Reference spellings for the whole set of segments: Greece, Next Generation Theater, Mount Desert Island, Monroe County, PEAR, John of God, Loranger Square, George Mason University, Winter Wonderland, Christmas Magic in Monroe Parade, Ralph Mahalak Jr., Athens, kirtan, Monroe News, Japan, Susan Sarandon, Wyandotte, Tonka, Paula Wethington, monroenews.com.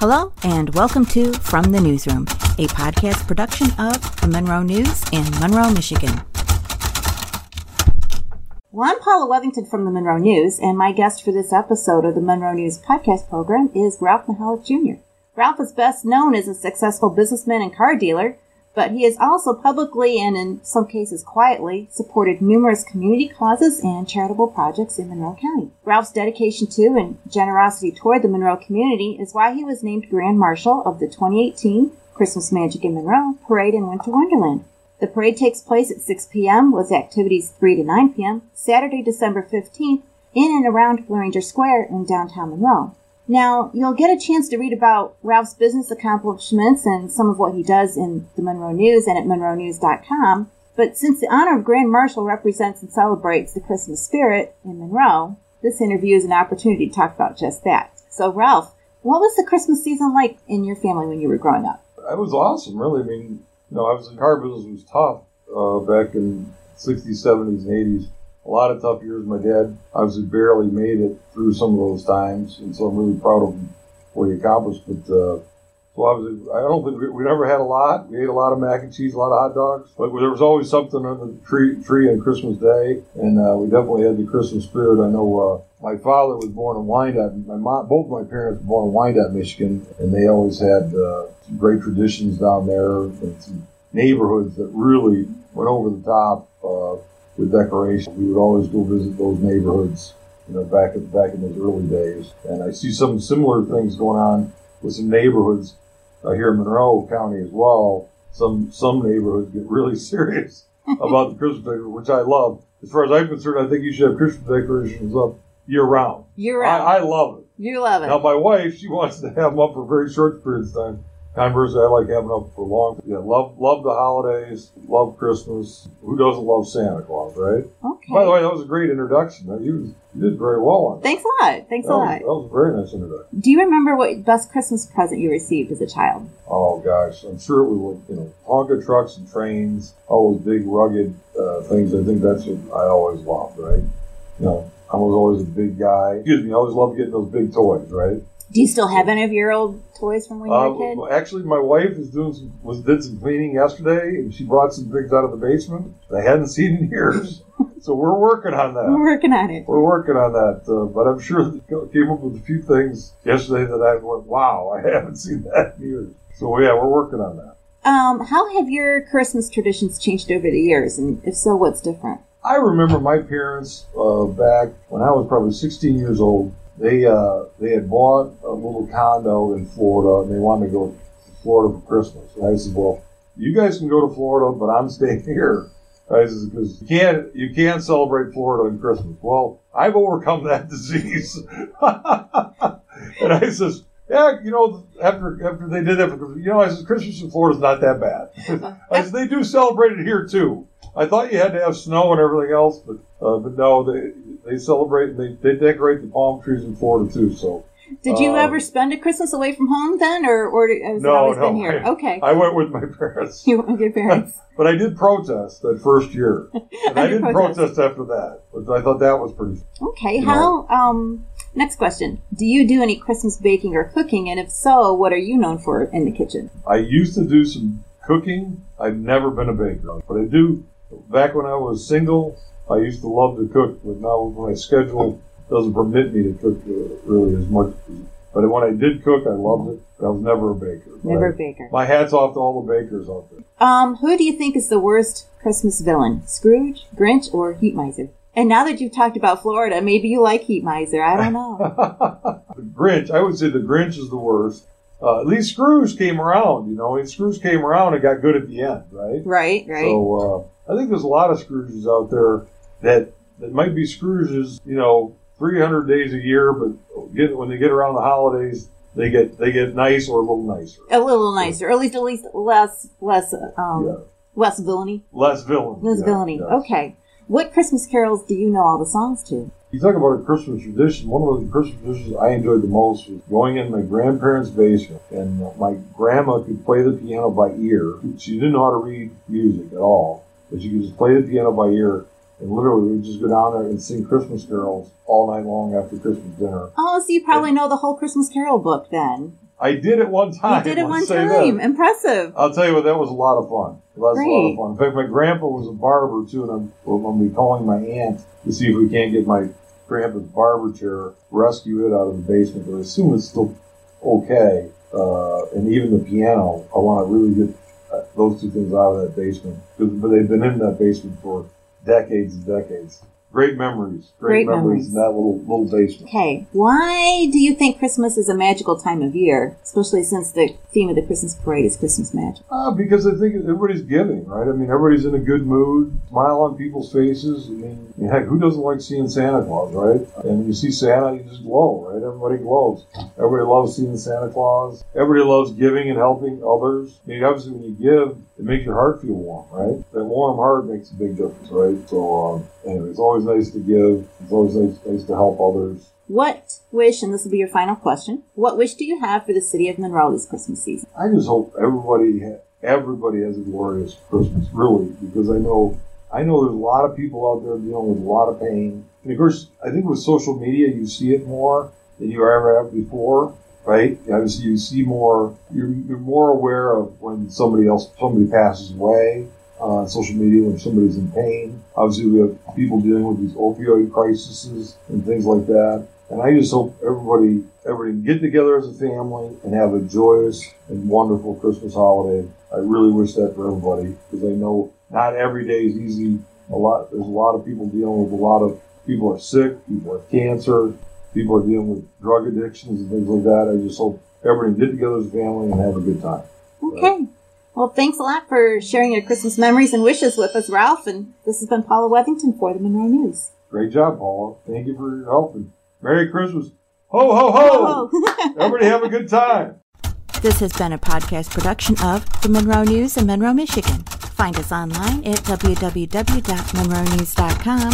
Hello, and welcome to From the Newsroom, a podcast production of the Monroe News in Monroe, Michigan. Well, I'm Paula Wethington from the Monroe News, and my guest for this episode of the Monroe News podcast program is Ralph Mahalak Jr. Ralph is best known as a successful businessman and car dealer, but he has also publicly and in some cases quietly supported numerous community causes and charitable projects in Monroe County. Ralph's dedication to and generosity toward the Monroe community is why he was named Grand Marshal of the 2018 Christmas Magic in Monroe Parade in Winter Wonderland. The parade takes place at 6 p.m. with activities 3 to 9 p.m. Saturday, December 15th in and around Ranger Square in downtown Monroe. Now, you'll get a chance to read about Ralph's business accomplishments and some of what he does in the Monroe News and at monroenews.com, but since the honor of Grand Marshal represents and celebrates the Christmas spirit in Monroe, this interview is an opportunity to talk about just that. So, Ralph, what was the Christmas season like in your family when you were growing up? It was awesome, really. I mean, you know, I was in car business, it was tough back in the 60s, 70s, and 80s. A lot of tough years. My dad obviously barely made it through some of those times, and so I'm really proud of him what he accomplished. But so obviously, I don't think we never had a lot. We ate a lot of mac and cheese, a lot of hot dogs, but there was always something under the tree on Christmas Day, and we definitely had the Christmas spirit. I know my father was born in Wyandotte. My mom, both my parents were born in Wyandotte, Michigan, and they always had some great traditions down there and some neighborhoods that really went over the top. With decoration, we would always go visit those neighborhoods, you know, back in those early days. And I see some similar things going on with some neighborhoods here in Monroe County as well. Some neighborhoods get really serious about the Christmas decoration, which I love. As far as I'm concerned, I think you should have Christmas decorations up year-round. Year-round. I love it. You love it. Now, my wife, she wants to have them up for very short periods of time. Conversely, I like having up for long. Yeah, love the holidays, love Christmas. Who doesn't love Santa Claus, right? Okay. By the way, that was a great introduction. You did very well on it. Thanks a lot. That was a very nice introduction. Do you remember what best Christmas present you received as a child? Oh, gosh. I'm sure it was, like, you know, Tonka trucks and trains, all those big, rugged things. I think that's what I always loved, right? You know, I was always a big guy. Excuse me, I always loved getting those big toys, right? Do you still have any of your old toys from when you were a kid? Actually, my wife is did some cleaning yesterday, and she brought some things out of the basement that I hadn't seen in years. So we're working on that. But I'm sure that came up with a few things yesterday that I went, wow, I haven't seen that in years. So, yeah, we're working on that. How have your Christmas traditions changed over the years? And if so, what's different? I remember my parents back when I was probably 16 years old. They had bought a little condo in Florida, and they wanted to go to Florida for Christmas. And I said, well, you guys can go to Florida, but I'm staying here. I said, because you can't celebrate Florida on Christmas. Well, I've overcome that disease. And I says, yeah, you know, after they did that for Christmas, you know, I said, Christmas in Florida's not that bad. I said, they do celebrate it here, too. I thought you had to have snow and everything else, but no, they celebrate and they decorate the palm trees in Florida too. So, did you ever spend a Christmas away from home then, or has it always been here? Okay, I went with my parents. You went with your parents, but I did protest that first year, and I didn't protest after that. But I thought that was pretty. Okay, how? Next question: do you do any Christmas baking or cooking? And if so, what are you known for in the kitchen? I used to do some cooking. I've never been a baker, but I do. Back when I was single, I used to love to cook, but now my schedule doesn't permit me to cook really as much. But when I did cook, I loved it. I was never a baker. My hat's off to all the bakers out there. Who do you think is the worst Christmas villain? Scrooge, Grinch, or Heat Miser? And now that you've talked about Florida, maybe you like Heat Miser. I don't know. The Grinch. I would say the Grinch is the worst. At least Scrooge came around, you know. And Scrooge came around and got good at the end, right? Right. So I think there's a lot of Scrooges out there that might be Scrooges, you know, 300 days a year, but when they get around the holidays, They get nice or a little nicer. A little nicer, or at least less villainy. Less villainy. Yes. Okay. What Christmas carols do you know all the songs to? You talk about a Christmas tradition. One of the Christmas traditions I enjoyed the most was going in my grandparents' basement, and my grandma could play the piano by ear. She didn't know how to read music at all, but she could just play the piano by ear. And literally, we would just go down there and sing Christmas carols all night long after Christmas dinner. Oh, so you probably know the whole Christmas carol book then. I did at one time. You did at one time. Impressive. I'll tell you what, that was a lot of fun. That was a lot of fun. In fact, my grandpa was a barber, too, and I'm going to be calling my aunt to see if we can't get my grandpa's barber chair, rescue it out of the basement. But I assume it's still okay. And even the piano, I want to really get those two things out of that basement. But they've been in that basement for decades and decades. Great memories in that little basement. Okay. Why do you think Christmas is a magical time of year, especially since the theme of the Christmas parade is Christmas magic? Because I think everybody's giving, right? I mean, everybody's in a good mood, smile on people's faces. I mean, heck, who doesn't like seeing Santa Claus, right? And when you see Santa, you just glow, right? Everybody glows. Everybody loves seeing Santa Claus. Everybody loves giving and helping others. I mean, obviously, when you give, it makes your heart feel warm, right? That warm heart makes a big difference, right? So, anyway, it's always nice to give. It's always nice to help others. What wish, and this will be your final question, what wish do you have for the city of Monroe this Christmas season? I just hope everybody has a glorious Christmas, really, because I know there's a lot of people out there dealing with a lot of pain. And, of course, I think with social media, you see it more than you ever have before, right? Obviously, you see more, you're more aware of when somebody passes away. On social media when somebody's in pain. Obviously, we have people dealing with these opioid crises and things like that. And I just hope everybody can get together as a family and have a joyous and wonderful Christmas holiday. I really wish that for everybody because I know not every day is easy. There's a lot of people dealing with a lot of people are sick, people have cancer, people are dealing with drug addictions and things like that. I just hope everybody can get together as a family and have a good time. Okay. Right? Well, thanks a lot for sharing your Christmas memories and wishes with us, Ralph. And this has been Paula Wethington for the Monroe News. Great job, Paula. Thank you for your help. And Merry Christmas. Ho, ho, ho. Ho, ho. Everybody have a good time. This has been a podcast production of the Monroe News in Monroe, Michigan. Find us online at www.monroenews.com,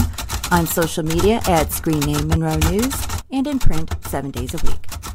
on social media at screen name Monroe News, and in print 7 days a week.